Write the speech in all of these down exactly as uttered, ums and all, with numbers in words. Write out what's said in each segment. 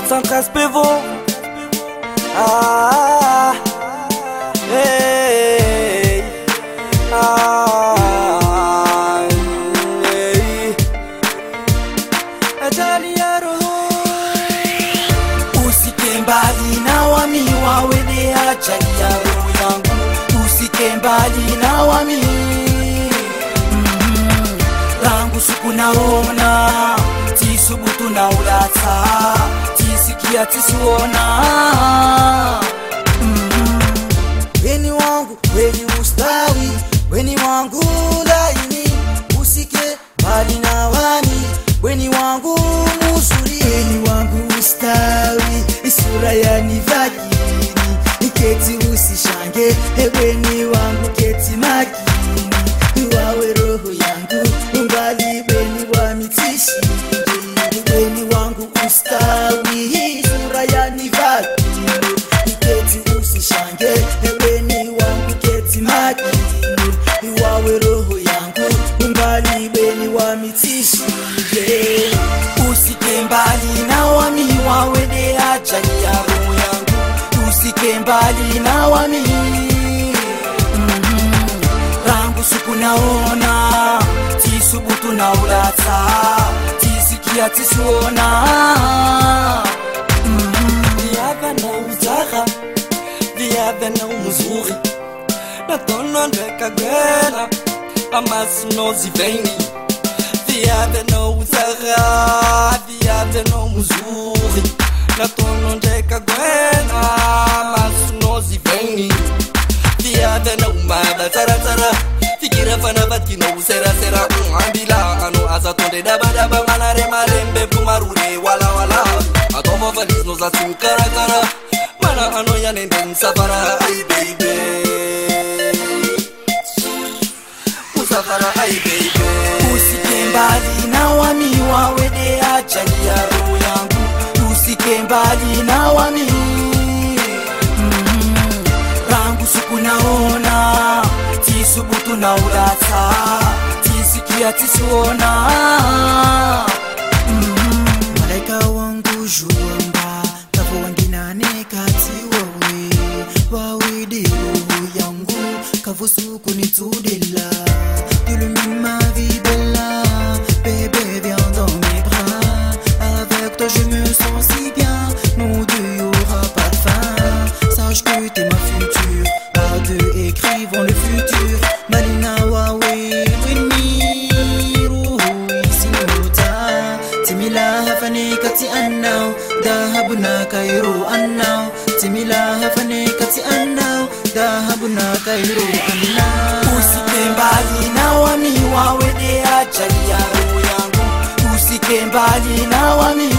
quatre cent treize PévO. Ah, hey, ah, hey. Ajali ya roho. Usike mbali na wami wawede ajali ya roho yangu. Usike mbali na wami langu suku naona. Tisubutu na ulata Tisikia tisuona mm-hmm. Weni wangu, weni ustawi Weni wangu laini Usike bali na wani Weni wangu muzuri Weni wangu ustawi Isura ya nivagini Niketi usishange Weni wangu keti magini Niwawe roho yangu Mbali weni wa mitishi Ustawi sura ya nivati Niketi usishange Eweni wangu keti maki Iwawe roho yangu Mbali weni wamitishi Usike mbali na wami Wawede ajali ya roho yangu Usike mbali na wami mm-hmm. Rangu suku naona Tisubutu na ulata Tisikia tisuona Diabana uzaha Diabana umuzuri Natono ndeka gwela Amasuno ziveini Diabana uzaha Diabana umuzuri Natono ndeka gwela Amasuno ziveini Diabana umada Zara zara Fikira fana batina usera sera Ambila ano azatonde daba daba Manare marembe pumarure wala wala Atomo valis nos asim kara kara Mana ano yanenden safara Ay baby Musafara ay baby Usike mbali na wami Wawede ajali ya roho yangu Usike mbali na wami mm-hmm. Rangu suku naona Tisubutu na ulata Tisikia tisuona mm-hmm. Malaika wangu juamba Tavo wangina nekati wawe Wawede roho yangu Kavusu kunitudela Dulumi ma vie bella Bébé viens dans mes bras Avec toi je me sens si bien Nous deux y'aura pas de fin Sache que t'es ma future Par deux écrivons le futur Malina wawe أناو ذهبنا كيرو أناو تميلها فنيكتي أناو ذهبنا كيرو أناو أسيكم بالينا وامي وودي أجالي يا روح يانغو أسيكم بالينا وامي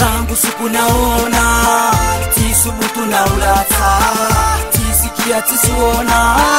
رانغو سكونا ونا تيسبوتنا ولاتا تيسكيا تيسونا